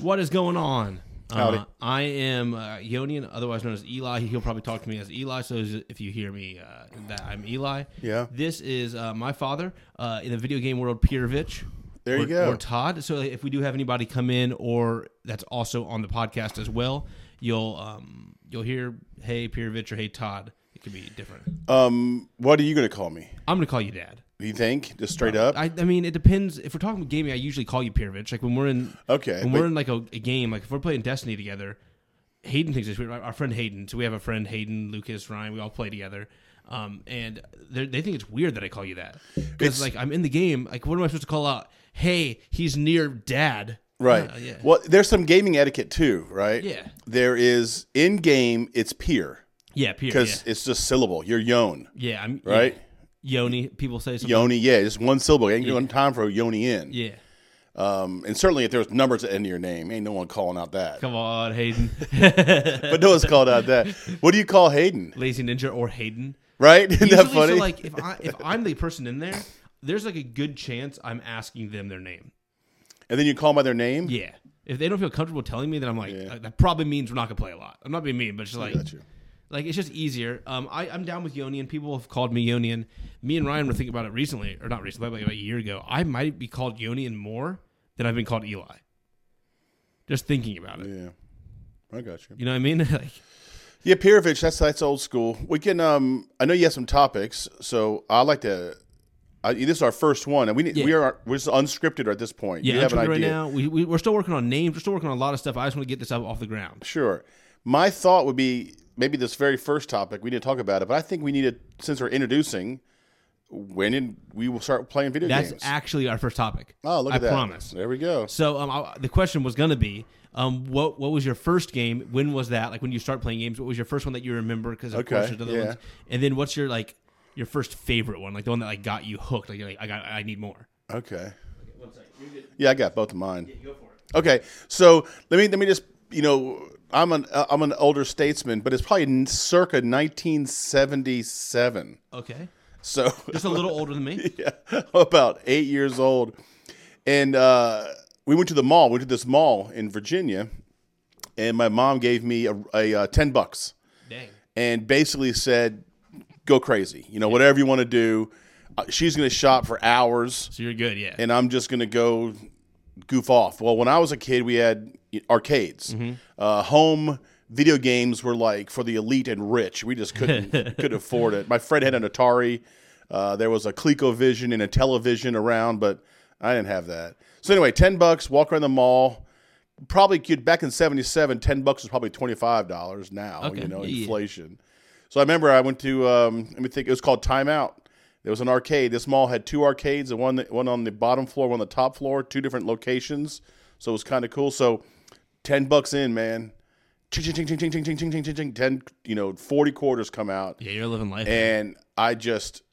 What is going on? I am Yonian, otherwise known as Eli. He'll probably talk to me as Eli, so if you hear me, that I'm Eli. Yeah. This is my father in the video game world, Pirovich. There you go. Or Todd. So if we do have anybody come in or that's also on the podcast as well, you'll hear, hey, Pirovich or hey, Todd. It could be different. What are you going to call me? I'm going to call you Dad. You think? Just straight up? I mean, it depends. If we're talking about gaming, I usually call you Pirovich. Like when we're in we're in like a game, like if we're playing Destiny together, Hayden thinks it's weird. Our friend Hayden. So we have a friend, Hayden, Lucas, Ryan. We all play together. And they think it's weird that I call you that. Because like I'm in the game. Like what am I supposed to call out? Hey, he's near Dad. Right. Yeah. Well, there's some gaming etiquette too, right? Yeah. There is in-game, it's peer. Yeah, peer. Because it's just syllable. You're Yon. Yeah. Right? Yeah. Yoni, people say something. Yoni, yeah, just one syllable. Ain't no time for a Yoni in. Yeah. And certainly if there's numbers at the end of your name, ain't no one calling out that. Come on, Hayden. But no one's called out that. What do you call Hayden? Lazy Ninja or Hayden. Right? Isn't that funny? So like, if I'm the person in there, there's like a good chance I'm asking them their name. And then you call them by their name? Yeah. If they don't feel comfortable telling me, then I'm like, that probably means we're not going to play a lot. I'm not being mean, but it's just like... I got you. Like, it's just easier. I'm down with Yonian. People have called me Yonian. Me and Ryan were thinking about it recently, or not recently, like about a year ago. I might be called Yonian more than I've been called Eli. Just thinking about it. Yeah. I got you. You know what I mean? Yeah, Pirovich, that's old school. We can, I know you have some topics, so I like to, this is our first one, and we're just unscripted at this point. Yeah, you have an idea. Right now, we're still working on names. We're still working on a lot of stuff. I just want to get this off the ground. Sure. My thought would be, maybe this very first topic, we didn't talk about it, but I think we need to, since we're introducing, we will start playing video games. That's actually our first topic. Oh, look at that. I promise. There we go. So the question was going to be, what was your first game? When was that? Like when you start playing games, what was your first one that you remember? Because of course there's other ones. And then what's your your first favorite one? Like the one that got you hooked. Like you're like, I need more. Okay. One second. You're good. Yeah, I got both of mine. Yeah, go for it. Okay. So let me just, I'm an older statesman, but it's probably circa 1977. Okay. So just a little older than me. Yeah, about 8 years old, and we went to the mall. We went to this mall in Virginia, and my mom gave me a $10. Dang. And basically said, "Go crazy, whatever you want to do." She's going to shop for hours. So you're good, yeah. And I'm just going to go goof off. Well, when I was a kid, we had arcades. Mm-hmm. Home video games were like for the elite and rich. We just couldn't afford it. My friend had an Atari. There was a ColecoVision and a television around, but I didn't have that. So anyway, $10, walk around the mall. Probably back in 77, $10 was probably $25 now, inflation. So I remember I went to, it was called Time Out. There was an arcade. This mall had two arcades, and one on the bottom floor, one on the top floor, two different locations. So it was kind of cool. So $10 in, man. Ching, ching, ching, ching, ching, ching, ching, ching, ching, ching. 40 quarters come out. Yeah, you're living life. And I just,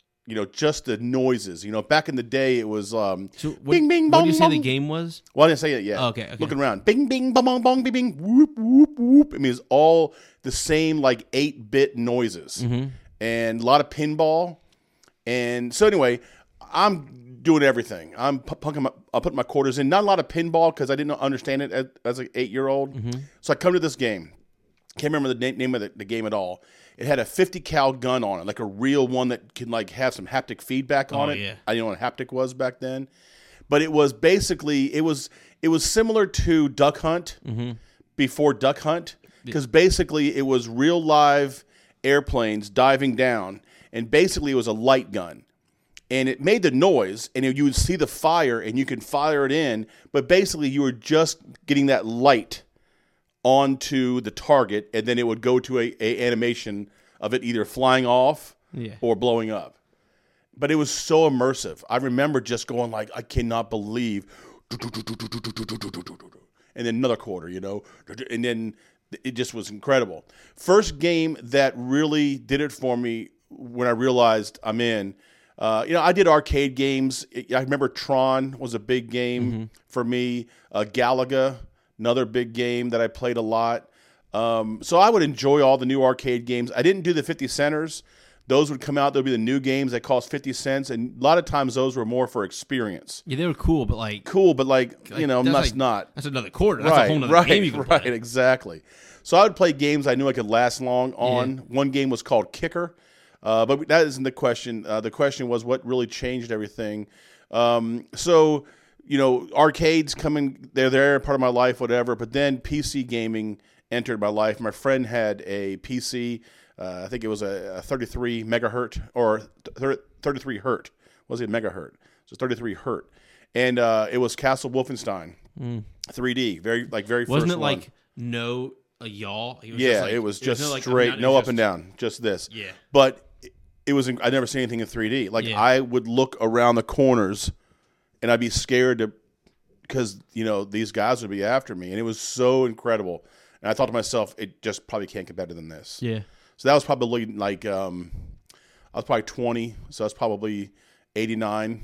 just the noises. Back in the day, it was bing, bing, bong, what did you say the game was? Well, I didn't say it yet. Oh, okay. Looking around. Bing, bing, bong, bong, bong, bing, bing. Whoop, whoop, whoop. I mean, it's all the same, 8-bit noises. Mm-hmm. And a lot of pinball. And so anyway, I'm doing everything. I'm putting my quarters in. Not a lot of pinball because I didn't understand it as an 8-year-old. Mm-hmm. So I come to this game. Can't remember the name of the game at all. It had a 50 cal gun on it, like a real one that can have some haptic feedback on it. Yeah. I didn't know what haptic was back then, but it was basically it was similar to Duck Hunt before Duck Hunt because basically it was real live airplanes diving down. And basically, it was a light gun, and it made the noise, and you would see the fire, and you could fire it in. But basically, you were just getting that light onto the target, and then it would go to a animation of it either flying off or blowing up. But it was so immersive. I remember just going like, I cannot believe, and then another quarter, and then it just was incredible. First game that really did it for me. When I realized I'm in, I did arcade games. I remember Tron was a big game for me. Galaga, another big game that I played a lot. So I would enjoy all the new arcade games. I didn't do the 50 centers. Those would come out. There'll be the new games that cost 50 cents, and a lot of times those were more for experience. Yeah, they were cool, but like you know, that's another quarter. That's a whole nother game you can play. Exactly. So I would play games I knew I could last long on. Yeah. One game was called Kicker, but that isn't the question. The question was what really changed everything. So you know, arcades coming, they're there, part of my life, whatever. But then PC gaming entered my life. My friend had a PC. I think it was a 33 megahertz or 33 hertz. Was it a megahertz? So 33 hertz, and it was Castle Wolfenstein 3D. Very Wasn't first it one. Like no a y'all? It was it was just straight, no up and down, just this. Yeah, but it was. I never seen anything in 3D. I would look around the corners, and I'd be scared to, because you know these guys would be after me, and it was so incredible. And I thought to myself, it just probably can't get better than this. Yeah. So that was probably like, I was probably 20, so that's probably 89,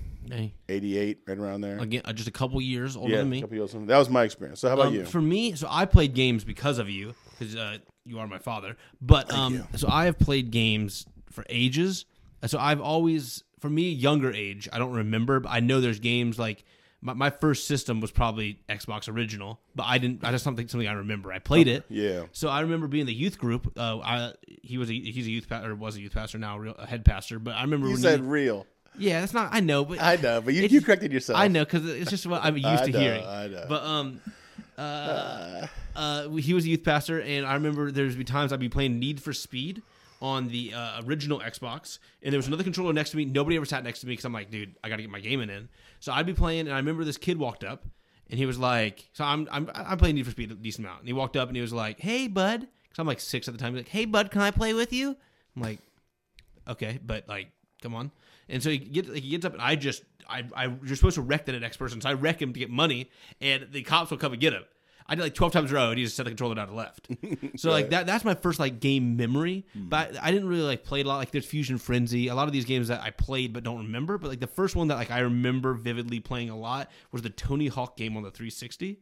88, right around there. Again, just a couple years older than me. A couple years older. That was my experience. So how about you? For me, so I played games because of you, because you are my father. But so I have played games for ages. So I've always, for me, younger age, I don't remember, but I know there's games like, my first system was probably Xbox Original, but I didn't. I just don't think something I remember. I played it. Yeah. So I remember being the youth group. He's a youth pastor, or was a youth pastor now, a head pastor. But I remember real. Yeah, that's not. I know, but you corrected yourself. I know because it's just what I'm used to hearing. I know. But he was a youth pastor, and I remember there'd be times I'd be playing Need for Speed on the original Xbox, and there was another controller next to me. Nobody ever sat next to me because I'm like, dude, I got to get my gaming in. So I'd be playing, and I remember this kid walked up, and he was like, so I'm playing Need for Speed a decent amount, and he walked up, and he was like, hey, bud, because I'm like 6 at the time. He's like, hey, bud, can I play with you? I'm like, okay, but like, come on. And so he gets up, and you're supposed to wreck the next person, so I wreck him to get money, and the cops will come and get him. I did like 12 times in a row, and he just set the controller down to left. So like that's my first like game memory. But I didn't really like play a lot. Like there's Fusion Frenzy, a lot of these games that I played but don't remember. But like the first one that like I remember vividly playing a lot was the Tony Hawk game on the 360.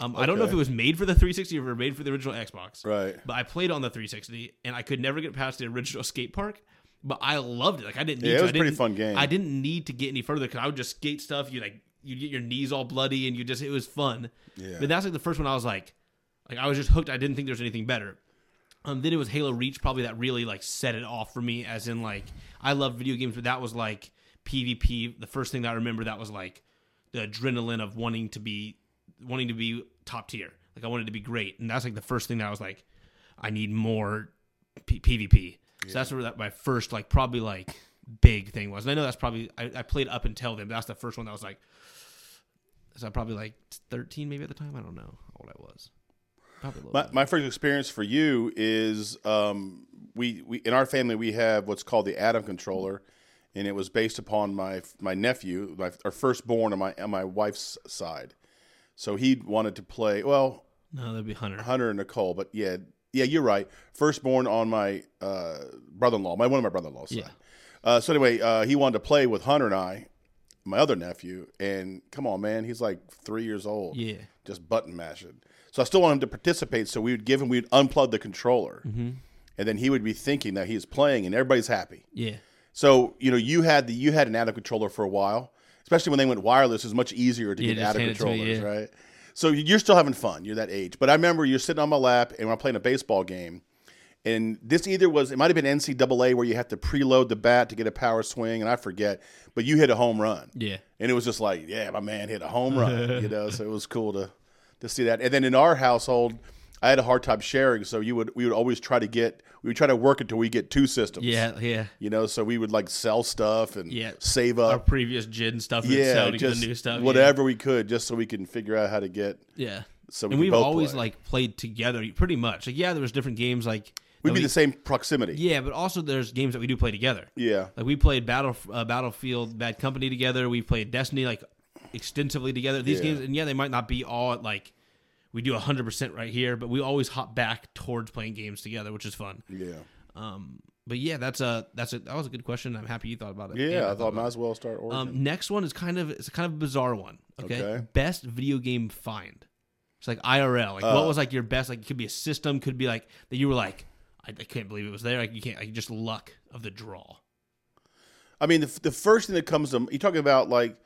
I don't know if it was made for the 360 or made for the original Xbox. Right. But I played on the 360, and I could never get past the original skate park. But I loved it. Like I didn't need to. It was a pretty fun game. I didn't need to get any further because I would just skate stuff. You'd get your knees all bloody, and it was fun. Yeah. But that's like the first one I was like I was just hooked. I didn't think there was anything better. Then it was Halo Reach, probably that really like set it off for me. As in like I love video games, but that was like PvP. The first thing that I remember that was like the adrenaline of wanting to be top tier. Like I wanted to be great, and that's like the first thing that I was like, I need more PvP. Yeah. So that's where my first like probably like big thing was. And I know that's probably I played up until then. But that's the first one that was like. So I'm probably like 13 maybe at the time. I don't know how old I was. Probably a little bit. My first experience for you is we in our family, we have what's called the Atom controller. And it was based upon my nephew, our firstborn on my wife's side. So he wanted to play. Well, no, that'd be Hunter. Hunter and Nicole. But yeah, you're right. Firstborn on my brother-in-law, one of my brother-in-law's side. So anyway, he wanted to play with Hunter and I. My other nephew, and come on, man, he's like 3 years old. Yeah, just button mashing. So I still want him to participate. So we'd unplug the controller, and then he would be thinking that he's playing, and everybody's happy. Yeah. So you know, you had an Atom controller for a while, especially when they went wireless. It's much easier to get Atom controllers, right? So you're still having fun. You're that age. But I remember you're sitting on my lap, and I'm playing a baseball game, and this it might have been NCAA where you have to preload the bat to get a power swing, and I forget, but you hit a home run. Yeah. And it was just like, yeah, my man hit a home run, you know, so it was cool to see that. And then in our household, I had a hard time sharing, so we would always try to work until we get two systems. Yeah. You know, so we would like sell stuff and save up. Our previous gin stuff and sell to get the new stuff. Whatever we could, just so we can figure out how to get. Yeah. So we've always like played together pretty much. Like, yeah, there was different games like. We'd be the same proximity. Yeah, but also there's games that we do play together. Yeah. Like we played Battlefield Bad Company together. We played Destiny like extensively together. These games, and they might not be all at like we do 100% right here, but we always hop back towards playing games together, which is fun. Yeah. But yeah, that was a good question. I'm happy you thought about it. Yeah, I thought might as well start Origin. Next one is kind of a bizarre one. Okay. Best video game find. It's like IRL. Like what was like your best, like it could be a system, could be like that you were like I can't believe it was there. I just luck of the draw. I mean, the first thing that comes to you're talking about, like,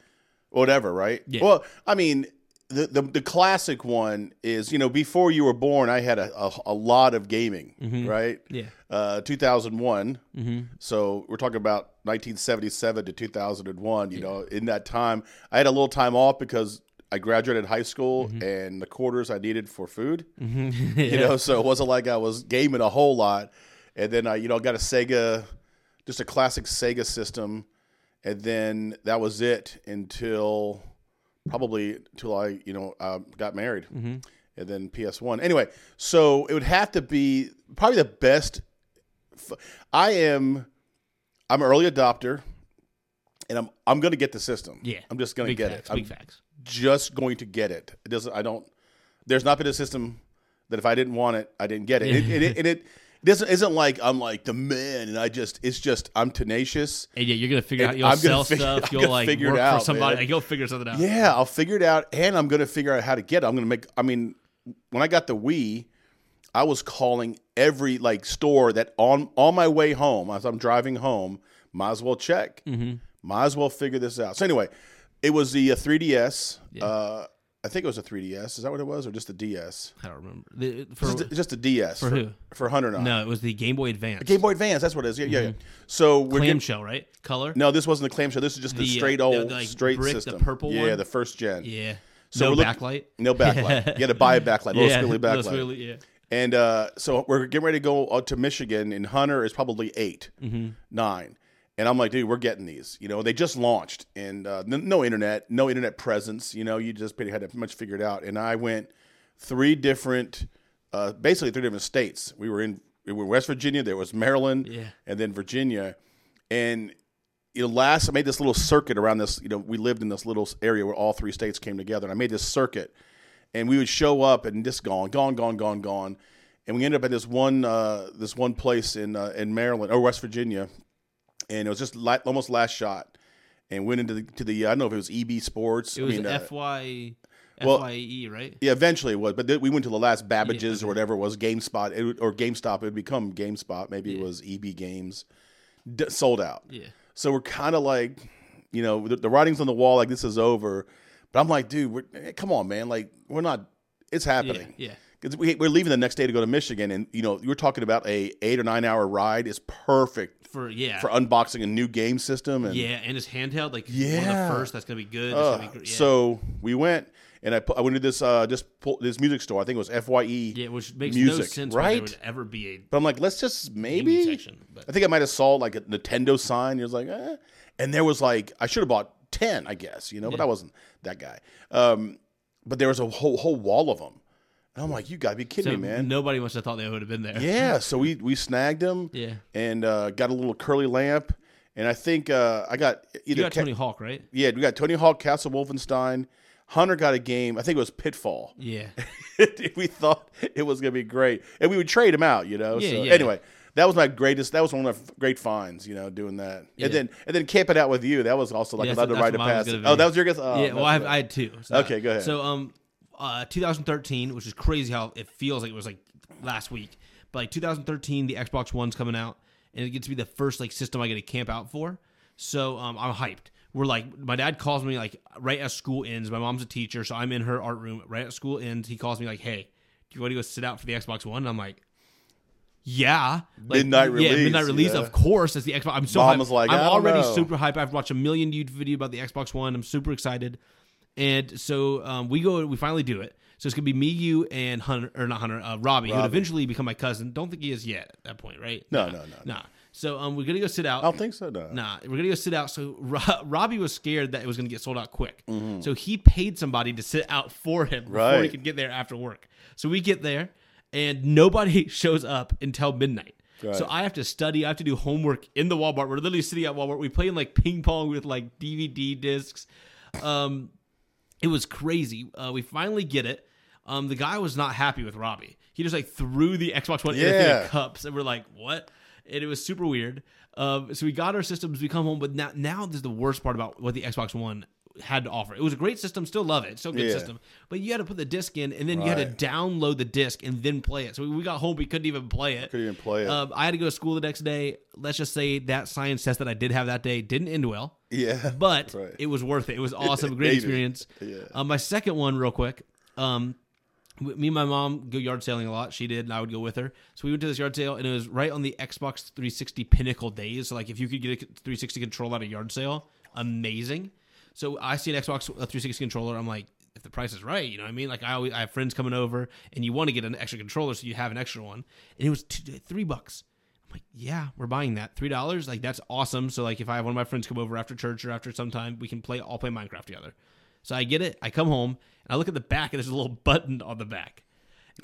whatever, right? Yeah. Well, I mean, the classic one is, you know, before you were born, I had a lot of gaming, mm-hmm. right? Yeah. 2001. Mm-hmm. So we're talking about 1977 to 2001. You know, in that time, I had a little time off because I graduated high school mm-hmm. and the quarters I needed for food. Mm-hmm. yeah. You know, so it wasn't like I was gaming a whole lot. And then I, you know, got a Sega. Just a classic Sega system, and then that was it until I, you know, got married, mm-hmm. and then PS1. Anyway, so it would have to be probably the best. I'm an early adopter, and I'm going to get the system. Yeah, I'm just going to get it. Big facts. Just going to get it. It doesn't. I don't. There's not been a system that if I didn't want it, I didn't get it. This isn't like I'm like the man, and I'm tenacious. And yeah, you're gonna figure out. You'll sell stuff. You'll like work for somebody. Like, you'll figure something out. Yeah, I'll figure it out, and I'm gonna figure out how to get it. I'm gonna make. I mean, when I got the Wii, I was calling every like store that on my way home as I'm driving home. Might as well check. Mm-hmm. Might as well figure this out. So anyway, it was the 3DS. Yeah. I think it was a 3DS. Is that what it was, or just the DS? I don't remember. Just a DS. For who? For Hunter and I. No, it was the Game Boy Advance. The Game Boy Advance. That's what it is. Yeah, mm-hmm. yeah. So we're clamshell, right? Color? No, this wasn't the clamshell. This is just the straight old the, like, straight brick, system. The purple one. Yeah, the first gen. Yeah. So backlight. No backlight. You had to buy a backlight. Yeah, little squiggly backlight. Little squiggly, yeah. And so we're getting ready to go out to Michigan, and Hunter is probably 9. And I'm like, dude, we're getting these. You know, they just launched, and no internet presence. You know, you just pretty had to much figure it out. And I went three different states. We were in West Virginia, there was Maryland, and then Virginia. And you know, last I made this little circuit around this. You know, we lived in this little area where all three states came together. And I made this circuit, and we would show up and just gone. And we ended up at this one place in Maryland or West Virginia. And it was just almost last shot, and went into the I don't know if it was EB Sports. It was FYE, right? Yeah, eventually it was. But we went to the last Babbage's or whatever it was, GameSpot or GameStop. It would become GameSpot. Maybe it was EB Games. Sold out. Yeah. So we're kind of like, you know, the writing's on the wall. Like, this is over. But I'm like, dude, come on, man. Like, we're not. It's happening. Yeah. Because we're leaving the next day to go to Michigan, and you know, you're talking about a 8 or 9 hour ride is perfect for unboxing a new game system, and and it's handheld, like one of the first that's gonna be good. So we went, and I went to this music store. I think it was FYE. Yeah, which makes no sense, right? Why there would ever be a. But I'm like, let's just maybe. Section, I think I might have saw like a Nintendo sign. It was like, and there was like I should have bought 10, I guess, you know, but I wasn't that guy. But there was a whole wall of them. And I'm like, you gotta be kidding me, man! Nobody must have thought they would have been there. Yeah, so we snagged them. Yeah, and got a little curly lamp, and I think I got Tony Hawk, right? Yeah, we got Tony Hawk, Castle Wolfenstein. Hunter got a game. I think it was Pitfall. Yeah, we thought it was gonna be great, and we would trade them out, you know. Yeah, so anyway, that was my greatest. That was one of my great finds, you know, doing that. Yeah. And then camp it out with you. That was also like another rite of passage. Oh, that was your guess. Oh, yeah, well, I had two. So okay, go ahead. So 2013, which is crazy how it feels like it was like last week, but like 2013, the Xbox One's coming out, and it gets to be the first like system I get to camp out for. So I'm hyped. We're like, my dad calls me like right as school ends. My mom's a teacher, so I'm in her art room right as school ends. He calls me like, hey, do you want to go sit out for the Xbox One? And I'm like, yeah, like, midnight release. Of course, it's the Xbox. I'm so hyped. Like, I'm already super hyped. I've watched a million YouTube video about the Xbox One. I'm super excited. And so we finally do it. So it's going to be me, you, and Robbie, who would eventually become my cousin. Don't think he is yet at that point, right? No. So we're going to go sit out. I don't think so, no. Nah, we're going to go sit out. So Robbie was scared that it was going to get sold out quick. Mm-hmm. So he paid somebody to sit out for him before he could get there after work. So we get there, and nobody shows up until midnight. Right. So I have to study. I have to do homework in the Walmart. We're literally sitting at Walmart. We play like ping pong with like DVD discs. It was crazy. We finally get it. The guy was not happy with Robbie. He just like threw the Xbox One in the cups, and we're like, "What?" And it was super weird. So we got our systems. We come home, but now this is the worst part about what the Xbox One had to offer. It was a great system. Still love it. Still good system. But you had to put the disc in, and then you had to download the disc and then play it. So we got home. We couldn't even play it. I had to go to school the next day. Let's just say that science test that I did have that day didn't end well. But it was worth it. It was awesome. Great experience. My second one, real quick. Me and my mom go yard sailing a lot. She did, and I would go with her. So we went to this yard sale, and it was right on the Xbox 360 pinnacle days. So, like, if you could get a 360 controller at a yard sale, amazing. So I see an Xbox 360 controller. I'm like, if the price is right, you know what I mean? Like, I have friends coming over, and you want to get an extra controller, so you have an extra one. And it was $3. I'm like, yeah, we're buying that. $3? Like, that's awesome. So, like, if I have one of my friends come over after church or after some time, we can play, all play Minecraft together. So I get it. I come home, and I look at the back, and there's a little button on the back.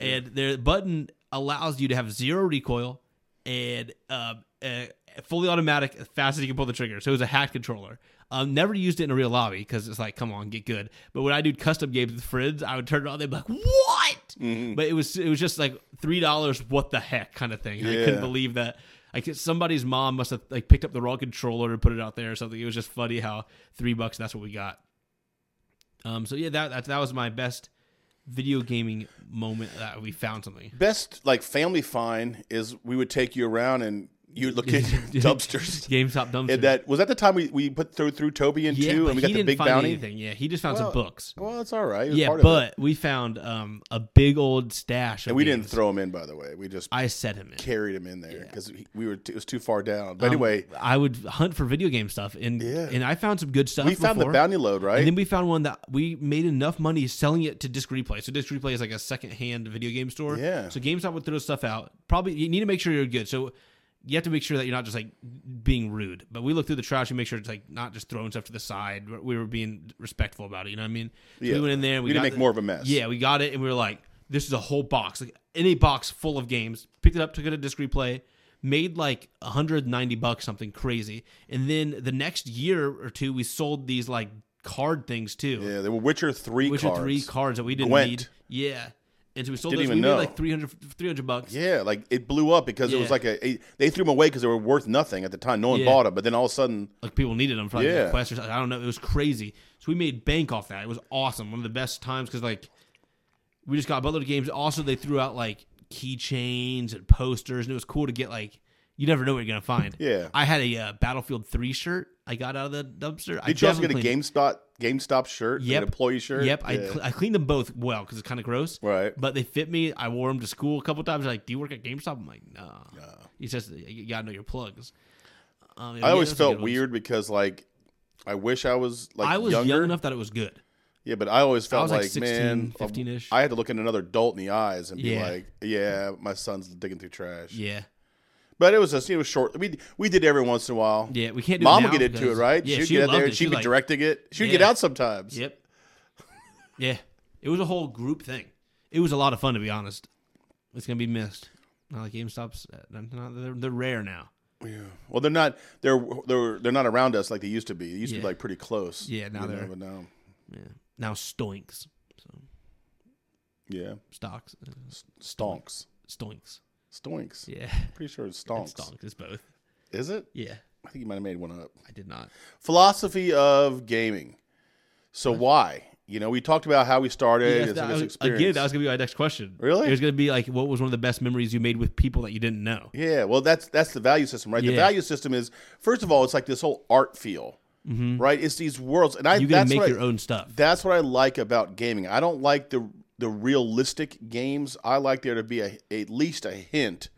And the button allows you to have zero recoil and fully automatic as fast as you can pull the trigger. So it was a hack controller. Never used it in a real lobby because it's like, come on, get good. But when I do custom games with friends, I would turn it on. They'd be like, what? But it was just like $3, what the heck kind of thing. And I couldn't believe that. Like, somebody's mom must have like picked up the wrong controller and put it out there or something. It was just funny how $3, that's what we got. So yeah, that was my best video gaming moment that we found something. Best like family find is we would take you around and you'd look at dumpsters. GameStop dumpsters. And that was at the time we put through Toby in two, and we got the big bounty. Anything. Yeah, he just found some books. Well, it's all right. It was part of it. We found a big old stash. Of and we games. Didn't throw him in, by the way. We just set him in, carried him in there because we were it was too far down. But anyway, I would hunt for video game stuff, and I found some good stuff. We found the bounty load, right? And then we found one that we made enough money selling it to Disc Replay. So Disc Replay is like a secondhand video game store. Yeah. So GameStop would throw stuff out. Probably you need to make sure you're good. So you have to make sure that you're not just like being rude, but we look through the trash and make sure it's like not just throwing stuff to the side. We were being respectful about it. You know what I mean? So we went in there. We didn't make more of a mess. Yeah, we got it. And we were like, this is a whole box, like any box full of games. Picked it up, took it to Disc Replay, made like $190, something crazy. And then the next year or two, we sold these like card things too. Yeah, they were Witcher 3 cards that we didn't need. Yeah. And so we sold those. We made like $300. Yeah, like it blew up because it was like they threw them away because they were worth nothing at the time. No one bought them, but then all of a sudden, like people needed them for like requests or something. I don't know. It was crazy. So we made bank off that. It was awesome. One of the best times because like we just got a buttload of games. Also, they threw out like keychains and posters, and it was cool to get like you never know what you're gonna find. Yeah, I had a Battlefield 3 shirt I got out of the dumpster. Did you also get a GameStop shirt, an employee shirt? Yep. Yeah. I cleaned them both well because it's kind of gross. Right. But they fit me. I wore them to school a couple times. Like, do you work at GameStop? I'm like, no. It's just you got to know your plugs. I always felt weird because, like, I wish I was, like, I was young enough that it was good. Yeah, but I always felt like 16, man, 15-ish. I had to look at another adult in the eyes and be like, my son's digging through trash. Yeah. But it was just, short. We did it every once in a while. Yeah, we can't do Mom it now. Mom would get into it, right? Yeah, she would get out there and she'd be like, directing it. She would get out sometimes. Yep. Yeah. It was a whole group thing. It was a lot of fun, to be honest. It's going to be missed. Not like GameStop's. They're rare now. Yeah. Well, they're not They're not around us like they used to be. They used to be like pretty close. Yeah, now they're. Now stoinks. So. Yeah. Stocks. Stonks. Stoinks. Stoinks. Yeah. Pretty sure it's stonks. Stonks is both. Is it? Yeah. I think you might have made one up. I did not. Philosophy of gaming. So why? We talked about how we started. Yes, and this experience. Again, that was going to be my next question. Really? It was going to be like, what was one of the best memories you made with people that you didn't know? Yeah. Well, that's the value system, right? Yeah. The value system is, first of all, it's like this whole art feel. Mm-hmm. Right? It's these worlds. And you can make your own stuff. That's what I like about gaming. I don't like the realistic games. I like there to be at least a hint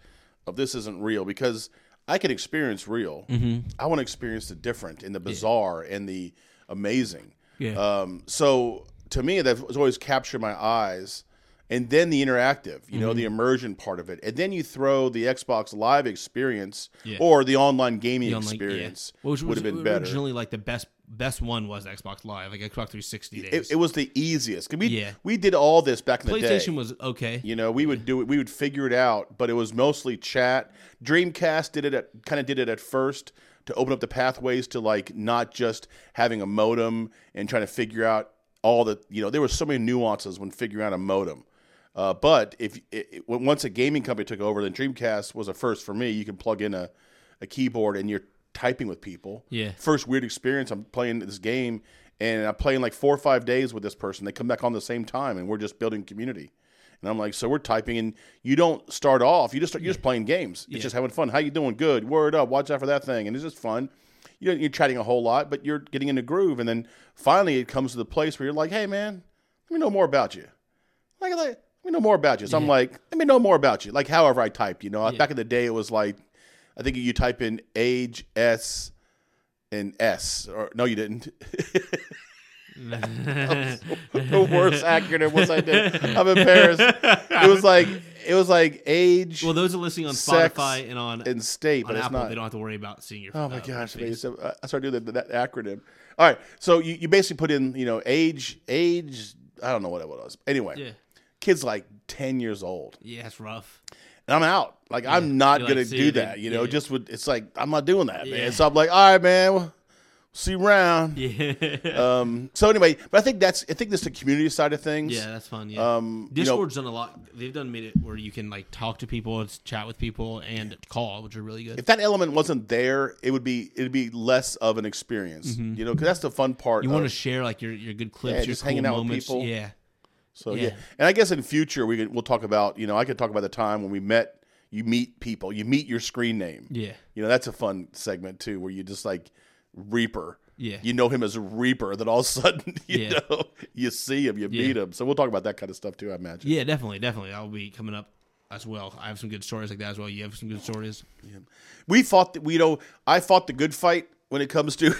of this isn't real because I can experience real. Mm-hmm. I want to experience the different and the bizarre and the amazing. Yeah. So to me, that's always captured my eyes. And then the interactive, the immersion part of it. And then you throw the Xbox Live experience or the online gaming experience would have been better. Originally, like the best one was Xbox Live, like Xbox 360 days. It was the easiest. We did all this back in the day. PlayStation was okay. We would do it. We would figure it out, but it was mostly chat. Dreamcast did it at first to open up the pathways to like not just having a modem and trying to figure out all the there were so many nuances when figuring out a modem. But once a gaming company took over, then Dreamcast was a first for me. You can plug in a keyboard and you're typing with people. Yeah. First weird experience. I'm playing this game And I play in like 4 or 5 days with this person. They come back on the same time, and we're just building community. And I'm like, so we're typing, and you don't start off. You just start, you're just playing games. It's just having fun. How you doing? Good. Word up. Watch out for that thing. And it's just fun. You know, you're chatting a whole lot, but you're getting in a groove. And then finally it comes to the place where you're like, hey, man, let me know more about you. Like, let me know more about you. So I'm like, let me know more about you. Like, however I typed, you know. Back in the day, it was like, I think you type in age, S, and S. Or no, you didn't. The worst acronym was I did. I'm embarrassed. It was like age. Well, those are listening on Spotify and on state, but on Apple, they don't have to worry about seeing your. Oh my gosh! So I started doing that acronym. All right, so you basically put in, you know, age. I don't know what it was. Anyway, kid's like 10 years old. Yeah, it's rough. And I'm out. Like I'm not gonna do that. You know, just with it's like I'm not doing that, man. So I'm like, all right, man. See you around. Yeah. So anyway, but I think that's the community side of things. Yeah, that's fun. Yeah. Discord's done a lot. They've made it where you can like talk to people, chat with people, and call, which are really good. If that element wasn't there, it'd be less of an experience. Mm-hmm. You know, because that's the fun part. You want to share like your good clips, your just cool hanging out moments. With people. Yeah. So yeah, and I guess in future we'll talk about, you know, I could talk about the time when we met. You meet people. You meet your screen name. Yeah. You know, that's a fun segment too, where you just like. Reaper. Yeah. You know him as Reaper, then all of a sudden, you know, you see him, you meet him. So we'll talk about that kind of stuff too, I imagine. Yeah, definitely. I'll be coming up as well. I have some good stories like that as well. You have some good stories. Yeah. We fought, I fought the good fight when it comes to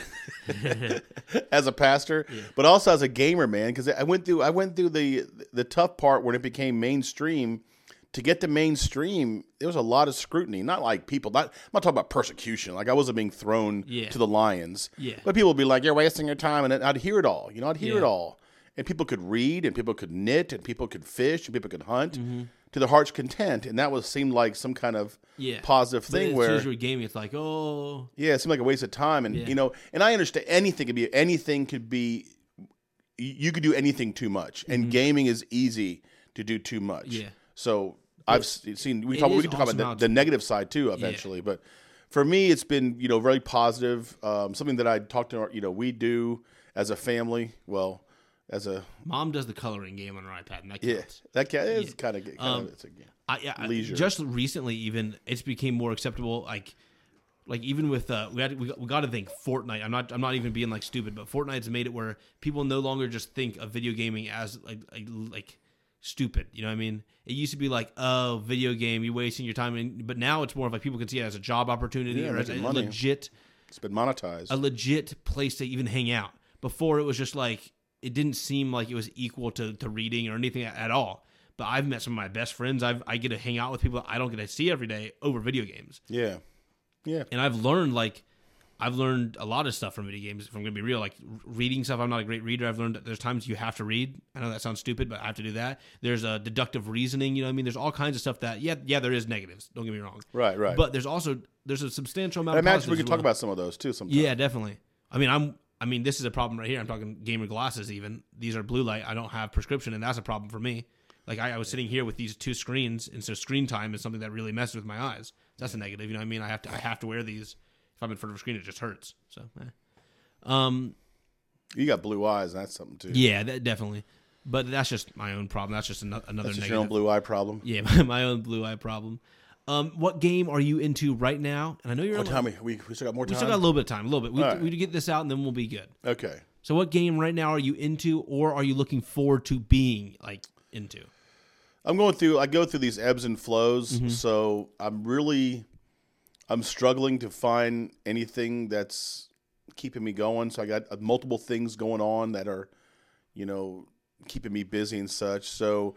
as a pastor, but also as a gamer, man, because I went through the tough part when it became mainstream. To get to mainstream, there was a lot of scrutiny. Not like people, I'm not talking about persecution. Like I wasn't being thrown to the lions. Yeah. But people would be like, you're wasting your time. And I'd hear it all. You know, I'd hear it all. And people could read and people could knit and people could fish and people could hunt to their heart's content. And that seemed like some kind of positive thing where. It's usually gaming. It's like, oh. Yeah, it seemed like a waste of time. And, you know, and I understand anything could be, you could do anything too much. And gaming is easy to do too much. Yeah. So I've seen, we can talk about the negative side too eventually, but for me, it's been, you know, very positive. Something that I talked to, you know, we do as a family, Mom does the coloring game on her iPad, and that counts. That is kind of it's a game. Leisure. Just recently even, it's became more acceptable, like even with, we got to think Fortnite. I'm not even being like stupid, but Fortnite's made it where people no longer just think of video gaming as like stupid, you know what I mean? It used to be like, oh, video game, you're wasting your time, but now it's more of like people can see it as a job opportunity or as a money. Legit. It's been monetized. A legit place to even hang out. Before it was just like it didn't seem like it was equal to reading or anything at all. But I've met some of my best friends. I get to hang out with people I don't get to see every day over video games. Yeah, yeah. And I've learned a lot of stuff from video games, if I'm going to be real. Like, reading stuff, I'm not a great reader. I've learned that there's times you have to read. I know that sounds stupid, but I have to do that. There's deductive reasoning, you know what I mean? There's all kinds of stuff that, there is negatives. Don't get me wrong. Right. But there's also, a substantial amount of positives. I imagine we could talk about some of those, too, sometime. Yeah, definitely. I mean, this is a problem right here. I'm talking gamer glasses, even. These are blue light. I don't have prescription, and that's a problem for me. Like, I was sitting here with these two screens, and so screen time is something that really messes with my eyes. That's a negative, you know what I mean? I have to wear these. If I'm in front of a screen, it just hurts. So, you got blue eyes, and that's something too. Yeah, that definitely. But that's just my own problem. That's just another negative. Your own blue eye problem. Yeah, my own blue eye problem. What game are you into right now? And I know you're. Oh, tell me, we still got more time. We still got a little bit of time. A little bit. We get this out, and then we'll be good. Okay. So, what game right now are you into, or are you looking forward to being into? I go through these ebbs and flows, so I'm struggling to find anything that's keeping me going. So I got multiple things going on that are, you know, keeping me busy and such. So,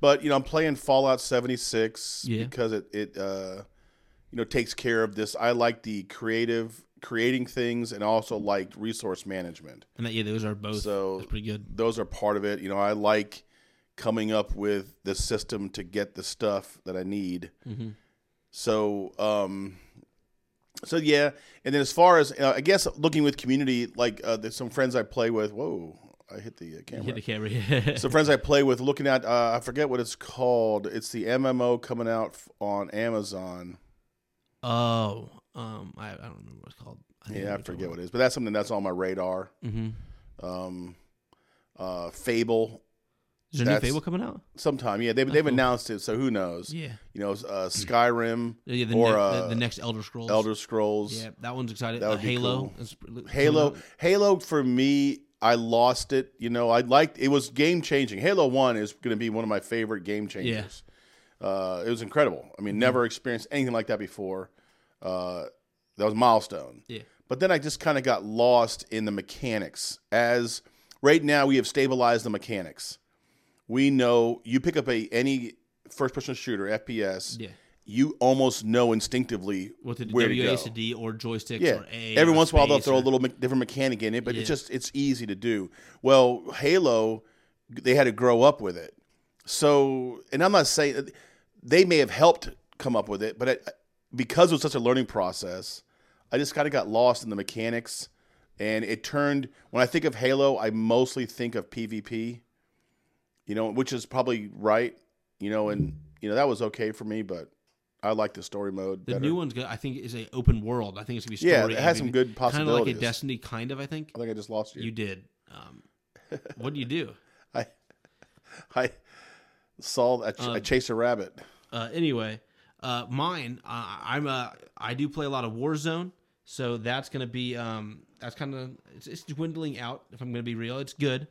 but, you know, I'm playing Fallout 76 because it you know, takes care of this. I like the creating things and also like resource management. And those are both pretty good. Those are part of it. You know, I like coming up with the system to get the stuff that I need. Mm-hmm. So, yeah, and then as far as, I guess, looking with community, like there's some friends I play with. Whoa, I hit the camera. You hit the camera, yeah. Some friends I play with looking at, I forget what it's called. It's the MMO coming out on Amazon. Oh, I don't remember what it's called. I forget what it is, but that's something that's on my radar. Mm-hmm. Fable. Is there a new Fable coming out? Sometime, yeah. They've announced it, so who knows? Yeah. You know, Skyrim or the next Elder Scrolls. Yeah, that one's exciting. Halo. Cool. Halo for me, I lost it. You know, I liked it. Was game changing. Halo 1 is going to be one of my favorite game changers. Yeah. It was incredible. I mean, never experienced anything like that before. That was a milestone. Yeah. But then I just kind of got lost in the mechanics. As right now, we have stabilized the mechanics. We know you pick up any first-person shooter, FPS, you almost know instinctively where to go. WASD to D or joysticks or A. Every once in a while, they'll throw a little different mechanic in it, but it's easy to do. Well, Halo, they had to grow up with it. So, and I'm not saying they may have helped come up with it, but because it was such a learning process, I just kind of got lost in the mechanics. And it turned, when I think of Halo, I mostly think of PvP. You know, which is probably right. You know, and you know that was okay for me, but I like the story mode. The new one's good. I think is an open world. I think it's gonna be story. Yeah, it has some good possibilities. Kind of like a Destiny, kind of. I think I just lost you. You did. What do you do? I saw. I chased a rabbit. I do play a lot of Warzone, so that's gonna be that's kind of it's dwindling out. If I'm gonna be real, it's good.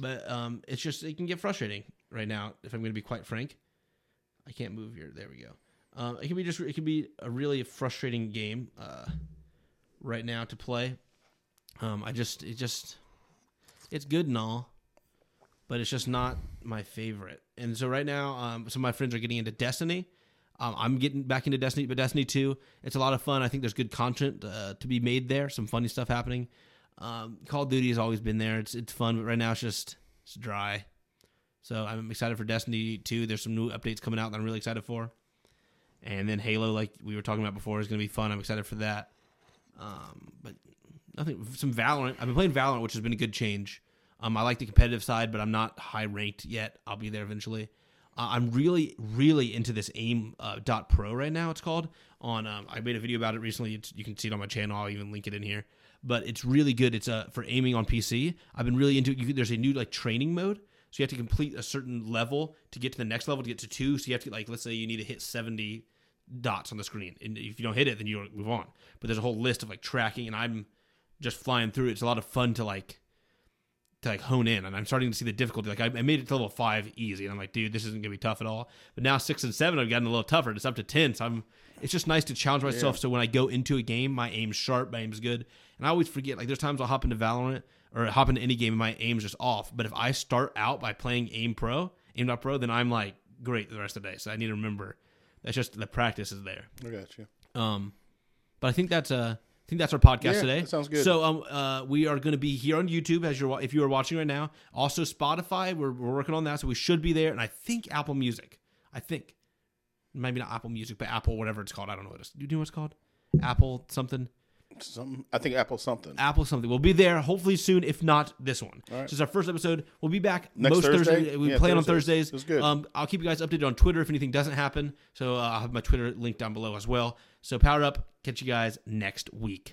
But it's just it can get frustrating right now. If I'm going to be quite frank, I can't move here. There we go. It can be a really frustrating game right now to play. It's good and all, but it's just not my favorite. And so right now, some of my friends are getting into Destiny. I'm getting back into Destiny, but Destiny 2. It's a lot of fun. I think there's good content to be made there. Some funny stuff happening. Call of Duty has always been there. It's fun, but right now it's dry. So I'm excited for Destiny 2. There's some new updates coming out that I'm really excited for. And then Halo, like we were talking about before, is going to be fun. I'm excited for that. But nothing. Some Valorant. I've been playing Valorant, which has been a good change. I like the competitive side, but I'm not high ranked yet. I'll be there eventually. I'm really, really into this Aim.pro right now. It's called. I made a video about it recently. You can see it on my channel. I'll even link it in here. But it's really good. It's for aiming on PC. I've been really into it. There's a new like training mode, so you have to complete a certain level to get to the next level to get to 2. So you have to let's say you need to hit 70 dots on the screen, and if you don't hit it, then you don't move on. But there's a whole list of tracking, and I'm just flying through it. It's a lot of fun to like hone in, and I'm starting to see the difficulty. I made it to level 5 easy, and I'm like, dude, this isn't gonna be tough at all. But now 6 and 7, I've gotten a little tougher. It's up to 10, so it's just nice to challenge myself. Yeah. So when I go into a game, my aim's sharp, my aim's good. And I always forget, there's times I'll hop into Valorant or hop into any game and my aim's just off. But if I start out by playing Aim.pro, then I'm great the rest of the day. So I need to remember. That's just the practice is there. I got you. But I think that's our podcast today. That sounds good. So we are going to be here on YouTube if you are watching right now. Also Spotify, we're working on that, so we should be there. And I think Apple Music. Maybe not Apple Music, but Apple whatever it's called. I don't know what it is. Do you know what it's called? Apple something. I think Apple something. Apple something. We'll be there hopefully soon, if not this one. All right. This is our first episode. We'll be back next Thursday. We play on Thursdays. It was good. I'll keep you guys updated on Twitter if anything doesn't happen. So I'll have my Twitter link down below as well. So power up. Catch you guys next week.